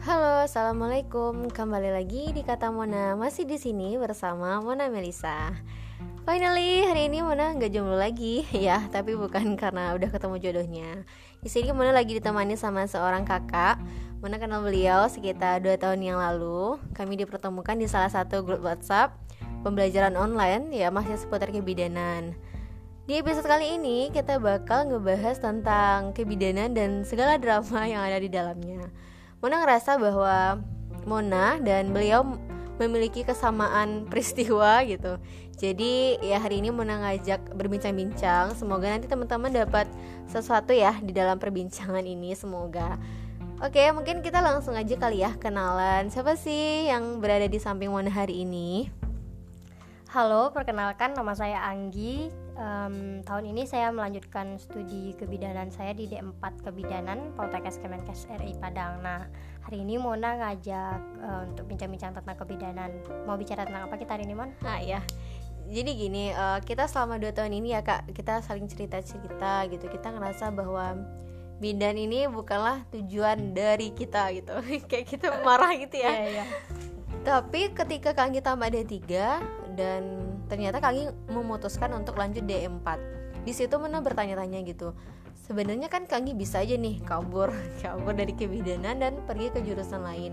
Halo, assalamualaikum. Kembali lagi di Kata Mona. Masih di sini bersama Mona Melisa. Finally, hari ini Mona nggak jomblo lagi, ya. Tapi bukan karena udah ketemu jodohnya. Di sini Mona lagi ditemani sama seorang kakak. Mona kenal beliau sekitar 2 tahun yang lalu. Kami dipertemukan di salah satu grup WhatsApp pembelajaran online, ya, masih seputar kebidanan. Di episode kali ini kita bakal ngebahas tentang kebidanan dan segala drama yang ada di dalamnya. Mona ngerasa bahwa Mona dan beliau memiliki kesamaan peristiwa gitu. Jadi ya hari ini Mona ngajak berbincang-bincang. Semoga nanti teman-teman dapat sesuatu ya di dalam perbincangan ini, semoga. Oke, mungkin kita langsung aja kali ya kenalan. Siapa sih yang berada di samping Mona hari ini? Halo, perkenalkan nama saya Anggi. Tahun ini saya melanjutkan studi kebidanan saya di D4 Kebidanan Poltekkes Kemenkes RI Padang. Nah, hari ini Mona ngajak untuk bincang-bincang tentang kebidanan. Mau bicara tentang apa kita hari ini, Mon? Ah ya, jadi gini, kita selama 2 tahun ini ya Kak, kita saling cerita-cerita gitu. Kita ngerasa bahwa bidan ini bukanlah tujuan dari kita gitu. Kayak kita marah gitu ya. Iya. Tapi ketika Kak Anggi tambah D3 dan ternyata Kak Anggi memutuskan untuk lanjut D4. Di situ Mona bertanya-tanya gitu. Sebenarnya kan Kak Anggi bisa aja nih kabur dari kebidanan dan pergi ke jurusan lain.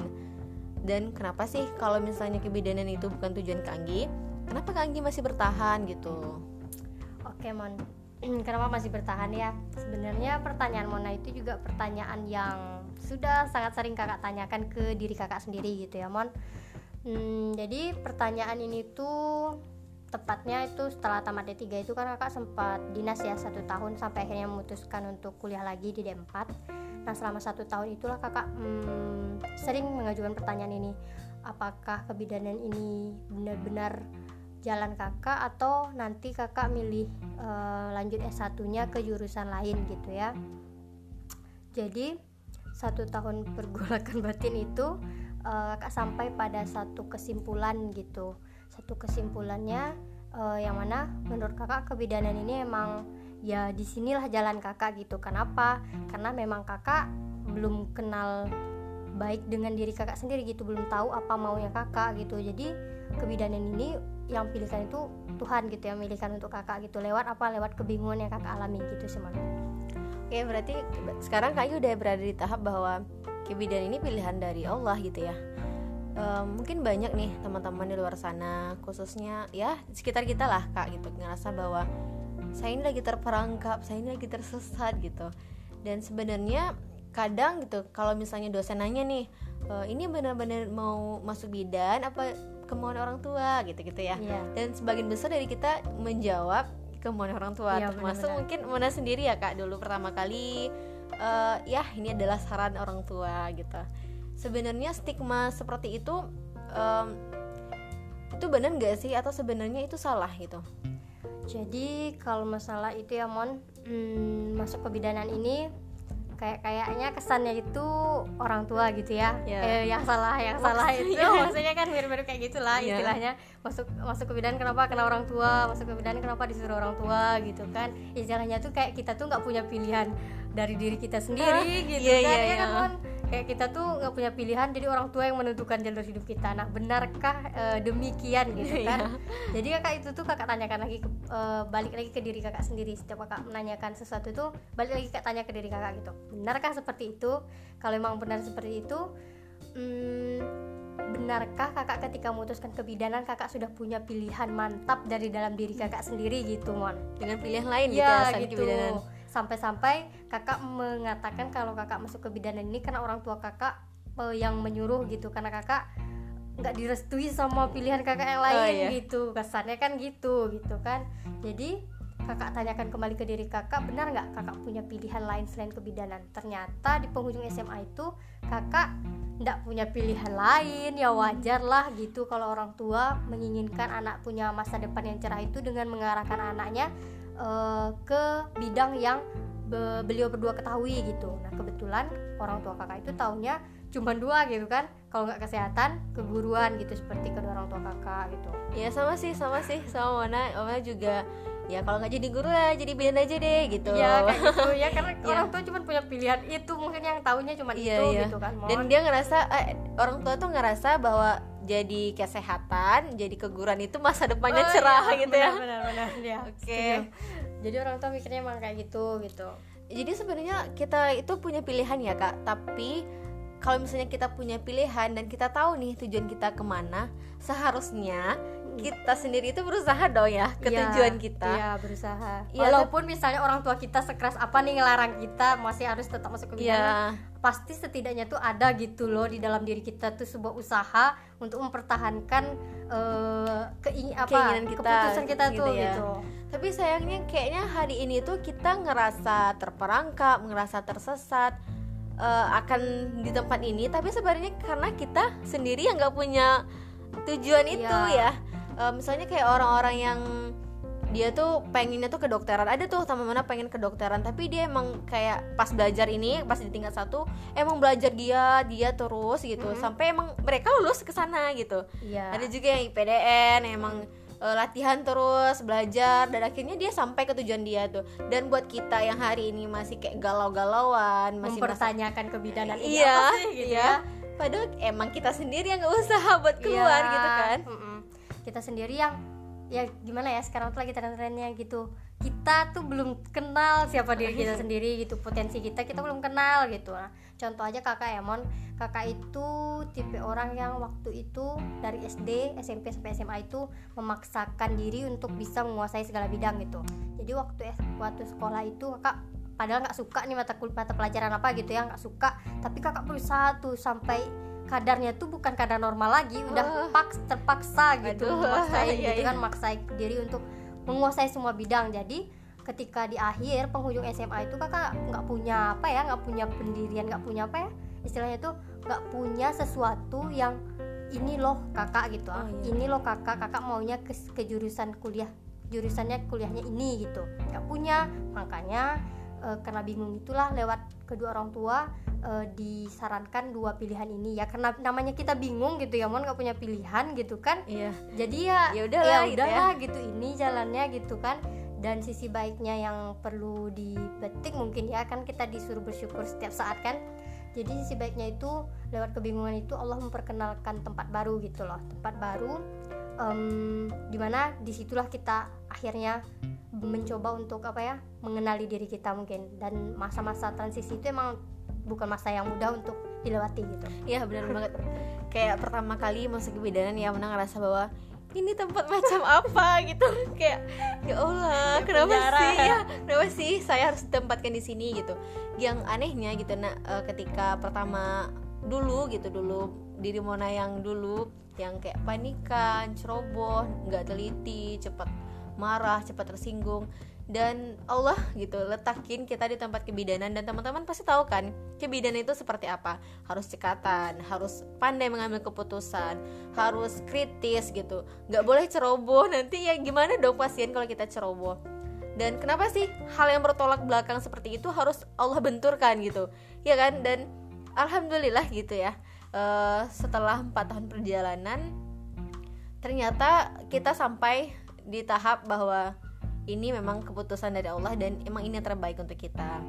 Dan kenapa sih kalau misalnya kebidanan itu bukan tujuan Kak Anggi? Kenapa Kak Anggi masih bertahan gitu? Oke, Mon. Kenapa masih bertahan ya? Sebenarnya pertanyaan Mona itu juga pertanyaan yang sudah sangat sering Kakak tanyakan ke diri Kakak sendiri gitu ya, Mon. Jadi pertanyaan ini tuh tepatnya itu setelah tamat D3 itu kan kakak sempat dinas ya 1 tahun sampai akhirnya memutuskan untuk kuliah lagi di D4. Nah selama 1 tahun itulah kakak sering mengajukan pertanyaan ini, apakah kebidanan ini benar-benar jalan kakak atau nanti kakak milih lanjut S1-nya ke jurusan lain gitu ya. Jadi 1 tahun pergolakan batin itu kakak sampai pada satu kesimpulan gitu. Satu kesimpulannya yang mana menurut kakak kebidanan ini emang ya disinilah jalan kakak gitu. Kenapa? Karena memang kakak belum kenal baik dengan diri kakak sendiri gitu, belum tahu apa maunya kakak gitu. Jadi kebidanan ini yang pilihkan itu Tuhan gitu, yang milihkan untuk kakak gitu. Lewat apa? Lewat kebingungan yang kakak alami gitu semuanya. Oke, berarti sekarang kakak udah berada di tahap bahwa kebidanan ini pilihan dari Allah gitu ya. Mungkin banyak nih teman-teman di luar sana, khususnya ya sekitar kita lah Kak gitu, ngerasa bahwa saya ini lagi terperangkap, saya ini lagi tersesat gitu. Dan sebenarnya kadang gitu kalau misalnya dosen nanya nih, ini benar-benar mau masuk bidan apa kemauan orang tua gitu-gitu ya. Yeah. Dan sebagian besar dari kita menjawab kemauan orang tua, yeah, termasuk bener-bener. Mungkin Mona sendiri ya Kak dulu pertama kali ya ini adalah saran orang tua gitu. Sebenarnya stigma seperti itu benar nggak sih atau sebenarnya itu salah gitu? Jadi kalau masalah itu ya Mon, masuk kebidanan ini kayaknya kesannya itu orang tua gitu ya, yeah. Yang salah itu maksudnya kan mirip-mirip kayak gitulah istilahnya, yeah. masuk kebidanan kenapa kena orang tua, masuk kebidanan kenapa disuruh orang tua gitu kan, istilahnya tuh kayak kita tuh nggak punya pilihan dari diri kita sendiri gitu, yeah, kan, yeah, yeah. Kan Mon, kayak kita tuh nggak punya pilihan, jadi orang tua yang menentukan jalur hidup kita. Nah benarkah demikian gitu kan? Jadi kakak itu tuh kakak tanyakan lagi, balik lagi ke diri kakak sendiri. Setiap kakak menanyakan sesuatu tuh balik lagi kakak tanya ke diri kakak gitu. Benarkah seperti itu? Kalau emang benar seperti itu, benarkah kakak ketika memutuskan kebidanan kakak sudah punya pilihan mantap dari dalam diri kakak sendiri gitu, Mon? Dengan pilihan lain ya, gitu alasan kebidanan. Sampai-sampai kakak mengatakan kalau kakak masuk kebidanan ini karena orang tua kakak yang menyuruh gitu, karena kakak nggak direstui sama pilihan kakak yang lain, oh, iya. Gitu kesannya kan gitu kan. Jadi kakak tanyakan kembali ke diri kakak, benar nggak kakak punya pilihan lain selain kebidanan? Ternyata di penghujung SMA itu kakak nggak punya pilihan lain, ya wajar lah gitu kalau orang tua menginginkan anak punya masa depan yang cerah itu dengan mengarahkan anaknya ke bidang yang beliau berdua ketahui gitu. Nah kebetulan orang tua kakak itu taunya cuma 2 gitu kan, kalau nggak kesehatan keguruan gitu seperti kedua orang tua kakak gitu. Ya sama sih sama Mona juga ya kalau nggak jadi guru lah jadi bidan aja deh gitu. Ya kayak gitu ya, karena orang tua cuma punya pilihan itu, mungkin yang tahunya cuma itu gitu kan, Mon. Dan dia ngerasa orang tua tuh ngerasa bahwa jadi kesehatan, jadi keguruan itu masa depannya cerah gitu ya. Benar-benar ya. Oke. Jadi orang tua mikirnya emang kayak gitu. Jadi sebenarnya kita itu punya pilihan ya, Kak. Tapi kalau misalnya kita punya pilihan dan kita tahu nih tujuan kita kemana, seharusnya kita sendiri itu berusaha dong ya ke tujuan kita. Iya, berusaha. Walaupun misalnya orang tua kita sekeras apa nih ngelarang kita, masih harus tetap masuk ke bidan. Pasti setidaknya tuh ada gitu loh di dalam diri kita tuh sebuah usaha untuk mempertahankan keinginan kita, keputusan kita gitu tuh ya. Gitu. Tapi sayangnya kayaknya hari ini tuh kita ngerasa terperangkap, ngerasa tersesat akan di tempat ini, tapi sebenarnya karena kita sendiri yang nggak punya tujuan itu ya. Misalnya kayak orang-orang yang dia tuh pengennya tuh kedokteran, ada tuh Kata Mona pengen kedokteran, tapi dia emang kayak pas belajar ini, pas di tingkat 1 emang belajar dia terus gitu, sampai emang mereka lulus ke sana gitu. Ada juga yang IPDN emang latihan terus, belajar, dan akhirnya dia sampai ke tujuan dia tuh. Dan buat kita yang hari ini masih kayak galau-galauan, masih mempertanyakan kebidanan ini apa sih gitu ya. Padahal emang kita sendiri yang gak usaha buat keluar gitu kan. Kita sendiri yang gimana ya, sekarang tuh lagi tren-trennya gitu. Kita tuh belum kenal siapa diri kita sendiri gitu, potensi kita belum kenal gitu. Nah, contoh aja Kakak Emon. Kakak itu tipe orang yang waktu itu dari SD, SMP sampai SMA itu memaksakan diri untuk bisa menguasai segala bidang gitu. Jadi waktu sekolah itu Kakak padahal nggak suka nih mata pelajaran apa gitu ya, nggak suka, tapi Kakak berusaha tuh sampai kadarnya tuh bukan kadar normal lagi, udah terpaksa gitu, maksain gitu kan, maksain diri untuk menguasai semua bidang. Jadi ketika di akhir penghujung SMA itu Kakak nggak punya apa ya, nggak punya pendirian, nggak punya apa ya istilahnya tuh, nggak punya sesuatu yang ini loh Kakak gitu, ini loh kakak maunya ke jurusannya kuliahnya ini gitu, nggak punya. Makanya karena bingung itulah lewat kedua orang tua disarankan dua pilihan ini ya, karena namanya kita bingung gitu ya, Mon, nggak punya pilihan gitu kan. Jadi ya udahlah gitu, ini jalannya gitu kan. Dan sisi baiknya yang perlu dipetik mungkin ya kan, kita disuruh bersyukur setiap saat kan. Jadi sisi baiknya itu lewat kebingungan itu Allah memperkenalkan tempat baru gitu loh, tempat baru dimana disitulah kita akhirnya mencoba untuk apa ya, mengenali diri kita mungkin. Dan masa-masa transisi itu emang bukan masa yang mudah untuk dilewati gitu. Iya benar banget. Kayak pertama kali masuk kebidanan ya, Mona ngerasa bahwa ini tempat macam apa gitu. Kayak ya Allah, kenapa sih saya harus ditempatkan di sini gitu. Yang anehnya gitu, ketika pertama dulu diri Mona yang dulu yang kayak panikan, ceroboh, nggak teliti, cepat marah, cepat tersinggung, dan Allah gitu letakin kita di tempat kebidanan. Dan teman-teman pasti tahu kan kebidanan itu seperti apa, harus cekatan, harus pandai mengambil keputusan, harus kritis gitu, nggak boleh ceroboh. Nanti ya gimana dong pasien kalau kita ceroboh. Dan kenapa sih hal yang bertolak belakang seperti itu harus Allah benturkan gitu ya kan. Dan alhamdulillah gitu ya, setelah 4 tahun perjalanan ternyata kita sampai di tahap bahwa ini memang keputusan dari Allah dan emang ini yang terbaik untuk kita.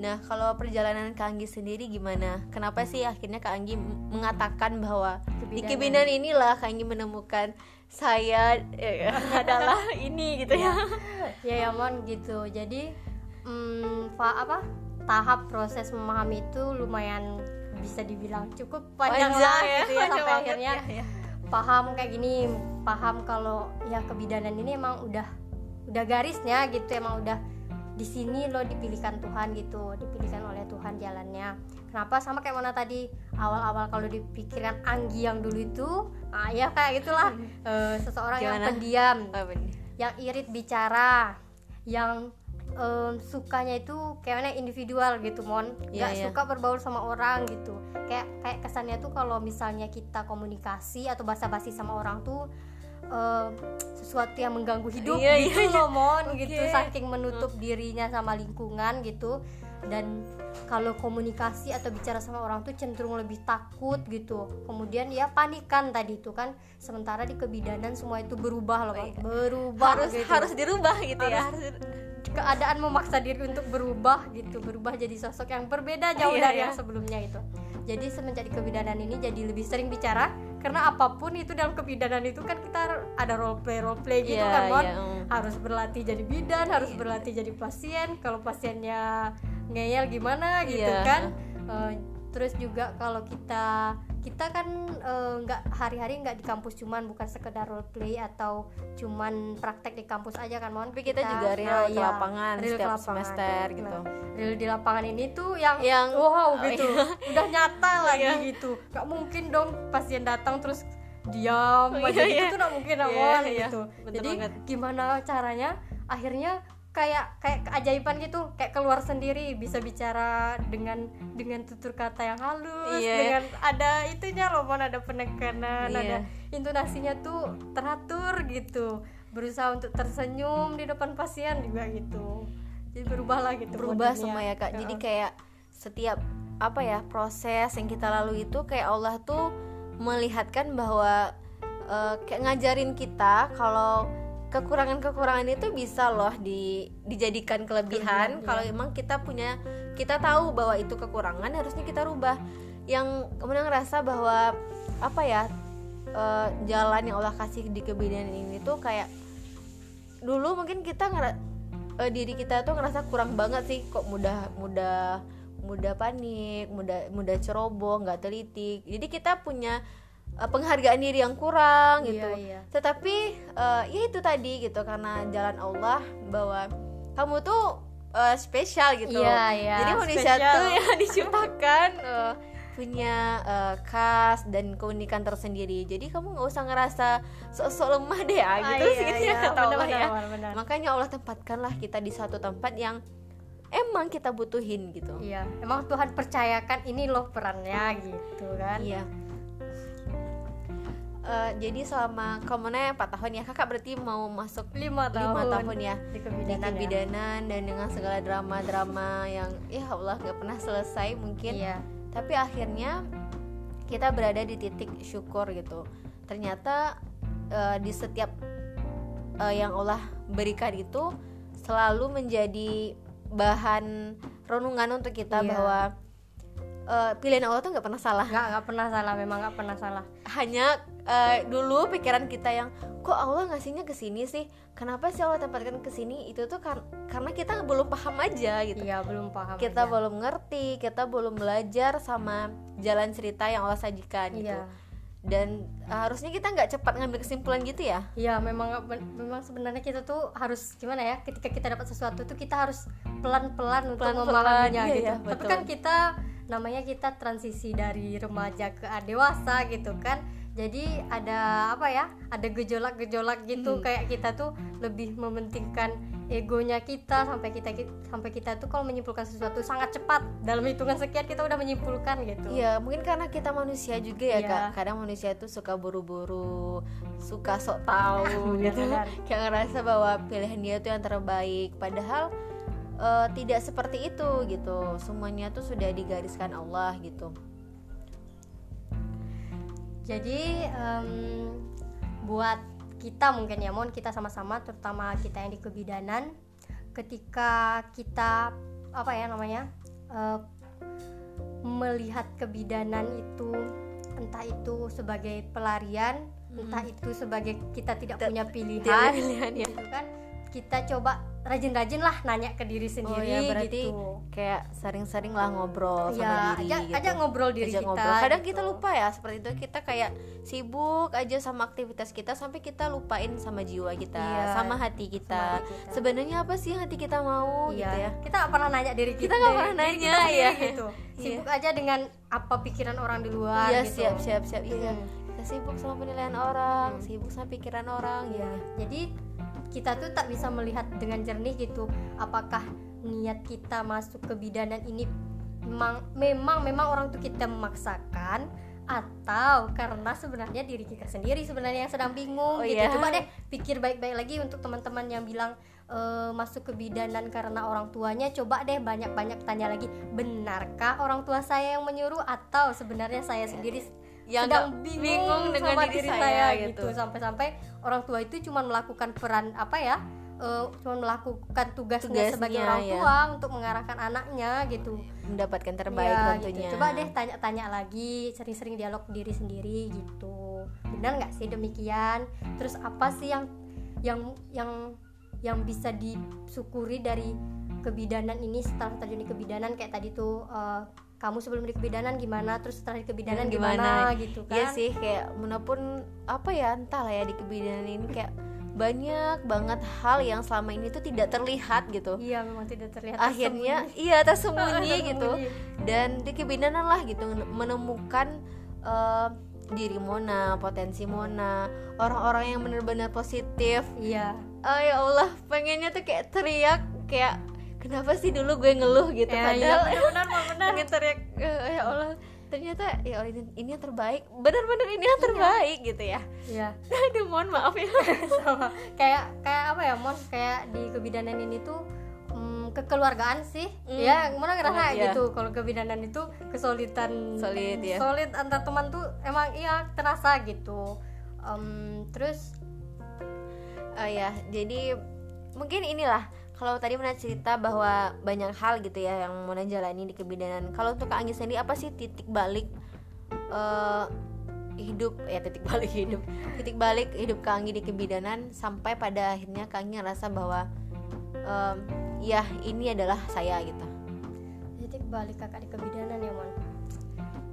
Nah, kalau perjalanan Kak Anggi sendiri gimana? Kenapa sih akhirnya Kak Anggi mengatakan bahwa di kebidanan inilah Kak Anggi menemukan saya adalah ini gitu ya? Ya Mon gitu. Jadi tahap proses memahami itu lumayan bisa dibilang cukup panjang lah gitu ya, sampai akhirnya paham kayak gini, paham kalau ya kebidanan ini emang udah garisnya gitu, emang udah di sini lo dipilihkan Tuhan gitu, dipilihkan oleh Tuhan jalannya. Kenapa sama kayak Mona tadi, awal-awal kalau dipikiran Anggi yang dulu itu ya kayak gitulah, seseorang yang pendiam, yang irit bicara, yang sukanya itu kayaknya individual gitu, Mon, nggak suka berbaur sama orang gitu. Kayak kesannya tuh kalau misalnya kita komunikasi atau basa-basi sama orang tuh sesuatu yang mengganggu hidup gitu loh, Mon, gitu, saking menutup dirinya sama lingkungan gitu. dan kalau komunikasi atau bicara sama orang tuh cenderung lebih takut gitu, kemudian ya panikan tadi itu kan. Sementara di kebidanan semua itu berubah loh, oh, iya. Berubah harus dirubah gitu, harus keadaan memaksa diri untuk berubah gitu, berubah jadi sosok yang berbeda jauh dari yang sebelumnya itu. Jadi semenjak di kebidanan ini jadi lebih sering bicara, karena apapun itu dalam kebidanan itu kan kita ada role play gitu kan Mon, harus berlatih jadi bidan, harus berlatih jadi pasien, kalau pasiennya ngeyel gimana gitu kan. Terus juga kalau kita kan nggak hari-hari nggak di kampus, cuman bukan sekedar role play atau cuman praktek di kampus aja kan Mon, tapi kita juga real di lapangan setiap semester gitu. Real di lapangan ini tuh yang wow gitu, udah nyata lagi gitu. Nggak mungkin dong pasien datang terus diam aja gitu tuh, nggak mungkin Mon gitu. Jadi gimana caranya akhirnya kayak keajaiban gitu, kayak keluar sendiri, bisa bicara dengan tutur kata yang halus, dengan ada itunya loh, ada penekanan, ada intonasinya tuh teratur gitu. Berusaha untuk tersenyum di depan pasien juga gitu. Jadi berubahlah gitu. Berubah semua ya Kak. Jadi kayak setiap proses yang kita lalui itu kayak Allah tuh melihatkan bahwa kayak ngajarin kita kalau kekurangan-kekurangan itu bisa loh dijadikan kelebihan kalau emang kita tahu bahwa itu kekurangan, harusnya kita rubah. Yang kemudian ngerasa bahwa jalan yang Allah kasih di kebidanan ini tuh kayak dulu mungkin kita diri kita tuh ngerasa kurang banget sih, kok mudah panik, mudah ceroboh, nggak teliti. Jadi kita punya penghargaan diri yang kurang gitu. Tetapi ya itu tadi gitu, karena jalan Allah bahwa kamu tuh spesial gitu. Jadi manusia tuh yang diciptakan punya khas dan keunikan tersendiri. Jadi kamu nggak usah ngerasa sok-sok lemah deh gitu segitunya kata Allah ya. Benar. Makanya Allah tempatkanlah kita di satu tempat yang emang kita butuhin gitu. Emang Tuhan percayakan ini loh perannya gitu kan. Jadi selama Komona 4 tahun ya Kakak, berarti mau masuk 5 tahun ya di kebidanan dan dengan segala drama-drama yang ya Allah gak pernah selesai mungkin. Tapi akhirnya kita berada di titik syukur gitu. Ternyata di setiap yang Allah berikan itu selalu menjadi bahan renungan untuk kita bahwa pilihan Allah tuh gak pernah salah. Memang gak pernah salah. Hanya dulu pikiran kita yang kok Allah ngasihnya kesini sih, kenapa sih Allah tempatkan kesini, itu tuh karena kita belum paham aja gitu. Kita belum ngerti, kita belum belajar sama jalan cerita yang Allah sajikan gitu. Dan harusnya kita gak cepat ngambil kesimpulan gitu ya. Memang sebenarnya kita tuh harus gimana ya, ketika kita dapat sesuatu tuh kita harus pelan-pelan untuk memahaminya gitu. Tapi kan kita namanya kita transisi dari remaja ke dewasa gitu kan, jadi ada ada gejolak-gejolak gitu. Kayak kita tuh lebih mementingkan egonya kita sampai kita tuh kalau menyimpulkan sesuatu sangat cepat, dalam hitungan sekian kita udah menyimpulkan gitu. Mungkin karena kita manusia juga Kak, kadang manusia tuh suka buru-buru, suka sok tahu gitu, kayak ngerasa bahwa pilihan dia tuh yang terbaik, padahal tidak seperti itu gitu. Semuanya tuh sudah digariskan Allah gitu. Jadi buat kita mungkin ya Mon, kita sama-sama, terutama kita yang di kebidanan, ketika kita melihat kebidanan itu, entah itu sebagai pelarian, entah itu sebagai kita tidak punya pilihan gitu kan, kita coba rajin-rajin lah nanya ke diri sendiri berarti gitu. Kayak sering-sering lah ngobrol sama diri gitu. Ajak ngobrol diri kita ngobrol. Kadang gitu. Kita lupa ya, seperti itu, kita kayak sibuk aja sama aktivitas kita sampai kita lupain sama jiwa kita, sama hati kita. Sebenarnya apa sih yang hati kita mau gitu ya. Kita gak pernah nanya diri kita. Gitu. Sibuk aja dengan apa pikiran orang di luar gitu. Siap. Kita sibuk sama penilaian orang, sibuk sama pikiran orang Jadi kita tuh tak bisa melihat dengan jernih gitu, apakah niat kita masuk kebidanan ini memang orang tuh kita memaksakan, atau karena sebenarnya diri kita sendiri sebenarnya yang sedang bingung gitu. Coba deh pikir baik-baik lagi untuk teman-teman yang bilang masuk kebidanan karena orang tuanya, coba deh banyak-banyak tanya lagi, benarkah orang tua saya yang menyuruh atau sebenarnya saya sendiri yang sedang bingung dengan diri saya gitu. Sampai-sampai orang tua itu cuma melakukan peran cuma melakukan tugasnya sebagai orang tua untuk mengarahkan anaknya gitu, mendapatkan terbaik tentunya. Gitu. Coba deh tanya-tanya lagi, sering-sering dialog diri sendiri gitu. Benar nggak sih demikian? Terus apa sih yang bisa disyukuri dari kebidanan ini setelah terjun di kebidanan? Kayak tadi tuh kamu sebelum di kebidanan gimana, terus setelah di kebidanan gimana gitu kan? Iya sih, kayak manapun entahlah di kebidanan ini kayak banyak banget hal yang selama ini tuh tidak terlihat gitu. Iya, memang tidak terlihat. Akhirnya tersembunyi gitu. Dan di kebidanan lah gitu menemukan diri Mona, potensi Mona, orang-orang yang benar-benar positif. Iya. Ya Allah, pengennya tuh kayak teriak kayak kenapa sih dulu gue ngeluh gitu padahal. Iya, benar pengen teriak ya Allah. Ternyata ini yang terbaik, benar-benar ini yang terbaik gitu ya. Iya. Aduh, mohon maaf ya. Sama. Kayak kayak di kebidanan ini tuh kekeluargaan sih. Ya, Mona ngerasa gitu. Kalau kebidanan itu kesulitan solid antar teman tuh emang terasa gitu. Terus jadi mungkin inilah. Kalau tadi Mona cerita bahwa banyak hal gitu ya yang Mona jalani di kebidanan. Kalau untuk Kak Anggi sendiri, apa sih titik balik hidup Kak Anggi di kebidanan sampai pada akhirnya Kak Anggi ngerasa bahwa ini adalah saya gitu. Titik balik kakak di kebidanan ya Mon.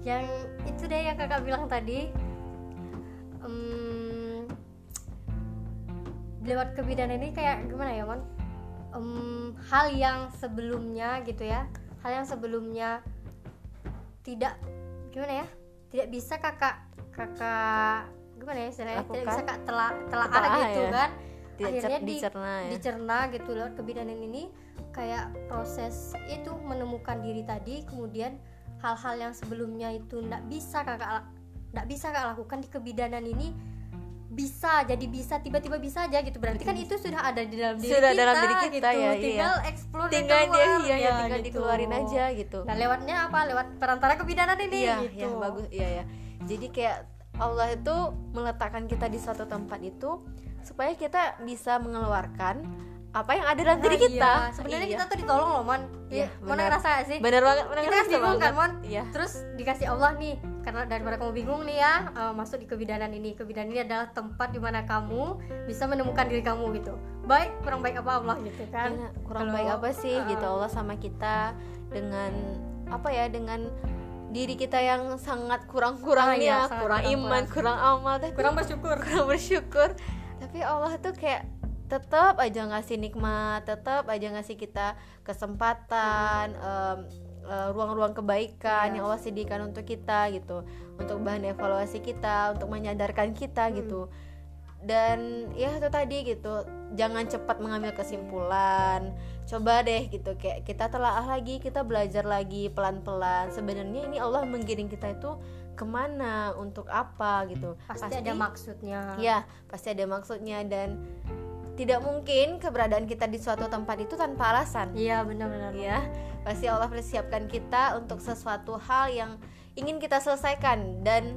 Yang itu deh yang kakak bilang tadi. Lewat kebidanan ini kayak gimana ya Mon? Hal yang sebelumnya tidak bisa kakak gimana ya istilahnya, tidak bisa kak telah gitu ya. Kan akhirnya dicerna gitu lewat kebidanan ini kayak proses itu menemukan diri tadi, kemudian hal-hal yang sebelumnya itu tidak bisa kakak lakukan di kebidanan ini bisa tiba-tiba bisa aja gitu. Berarti kan itu sudah ada di dalam diri kita gitu. Tinggal explore tinggal dikeluarin aja gitu. Nah, lewatnya apa? Lewat perantara kebidanan ini gitu. Iya, bagus. Iya. Jadi kayak Allah itu meletakkan kita di suatu tempat itu supaya kita bisa mengeluarkan apa yang ada dalam diri kita. Sebenarnya kita tuh ditolong loh, Mon. Iya, Mon ngerasa sih. Benar banget, kita bingung kan, Mon. Iya. Terus dikasih Allah nih. Karena daripada kamu bingung nih masuk di kebidanan ini. Kebidanan ini adalah tempat di mana kamu bisa menemukan diri kamu gitu. Baik, kurang baik apa Allah gitu kan? Ya, baik apa sih gitu Allah sama kita dengan dengan diri kita yang sangat kurang-kurangnya, kurang iman, kurang amal, kurang bersyukur. Tapi Allah tuh kayak tetap aja ngasih nikmat, tetap aja ngasih kita kesempatan. Ruang-ruang kebaikan yang Allah sediakan untuk kita gitu, untuk bahan evaluasi kita, untuk menyadarkan kita gitu. Dan itu tadi gitu, jangan cepat mengambil kesimpulan. Coba deh gitu kayak kita telaah lagi, kita belajar lagi pelan-pelan. Sebenarnya ini Allah menggiring kita itu kemana, untuk apa gitu. Pasti ada maksudnya. Ya, pasti ada maksudnya dan tidak mungkin keberadaan kita di suatu tempat itu tanpa alasan. Iya, benar-benar. Ya, pasti Allah persiapkan kita untuk sesuatu hal yang ingin kita selesaikan dan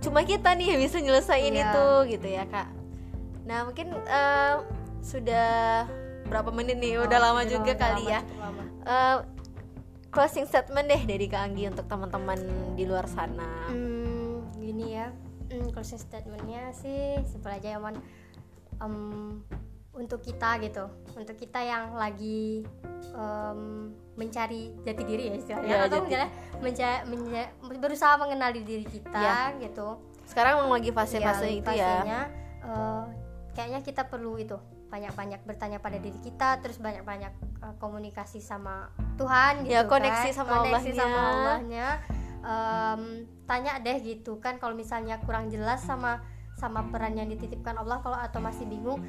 cuma kita nih yang bisa nyelesain itu gitu ya, Kak. Nah, mungkin sudah berapa menit nih? Udah lama juga kali ya. Closing statement deh dari Kak Anggi untuk teman-teman di luar sana. Gini ya. Closing statementnya sih simpel aja ya, Mon. Untuk kita gitu, untuk kita yang lagi mencari jati diri ya istilahnya, atau berusaha mengenali diri kita gitu. Sekarang memang lagi fase-fase itu ya. Kayaknya kita perlu itu banyak-banyak bertanya pada diri kita, terus banyak-banyak komunikasi sama Tuhan gitu. Ya, koneksi sama Allahnya. Tanya deh gitu kan, kalau misalnya kurang jelas sama peran yang dititipkan Allah, kalau atau masih bingung,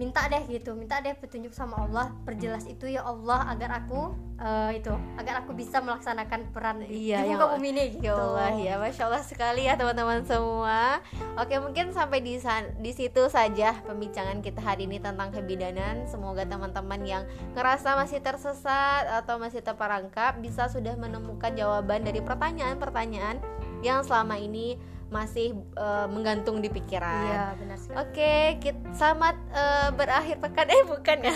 minta deh gitu, minta deh petunjuk sama Allah, perjelas itu ya Allah agar aku agar aku bisa melaksanakan peran di muka bumi ini gitu. Ya Allah, ya Masya Allah sekali ya teman-teman semua. Oke, mungkin sampai di situ saja pembicaraan kita hari ini tentang kebidanan. Semoga teman-teman yang ngerasa masih tersesat atau masih terperangkap bisa sudah menemukan jawaban dari pertanyaan-pertanyaan yang selama ini masih menggantung di pikiran. Iya, benar sekali. Oke, selamat berakhir pekan. Bukan ya.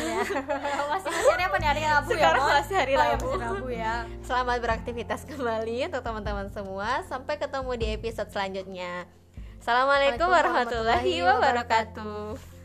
masih apa nih, hari Rabu ya. Sekarang masih hari Rabu ya. Selamat beraktivitas kembali untuk teman-teman semua. Sampai ketemu di episode selanjutnya. Assalamualaikum warahmatullahi wabarakatuh.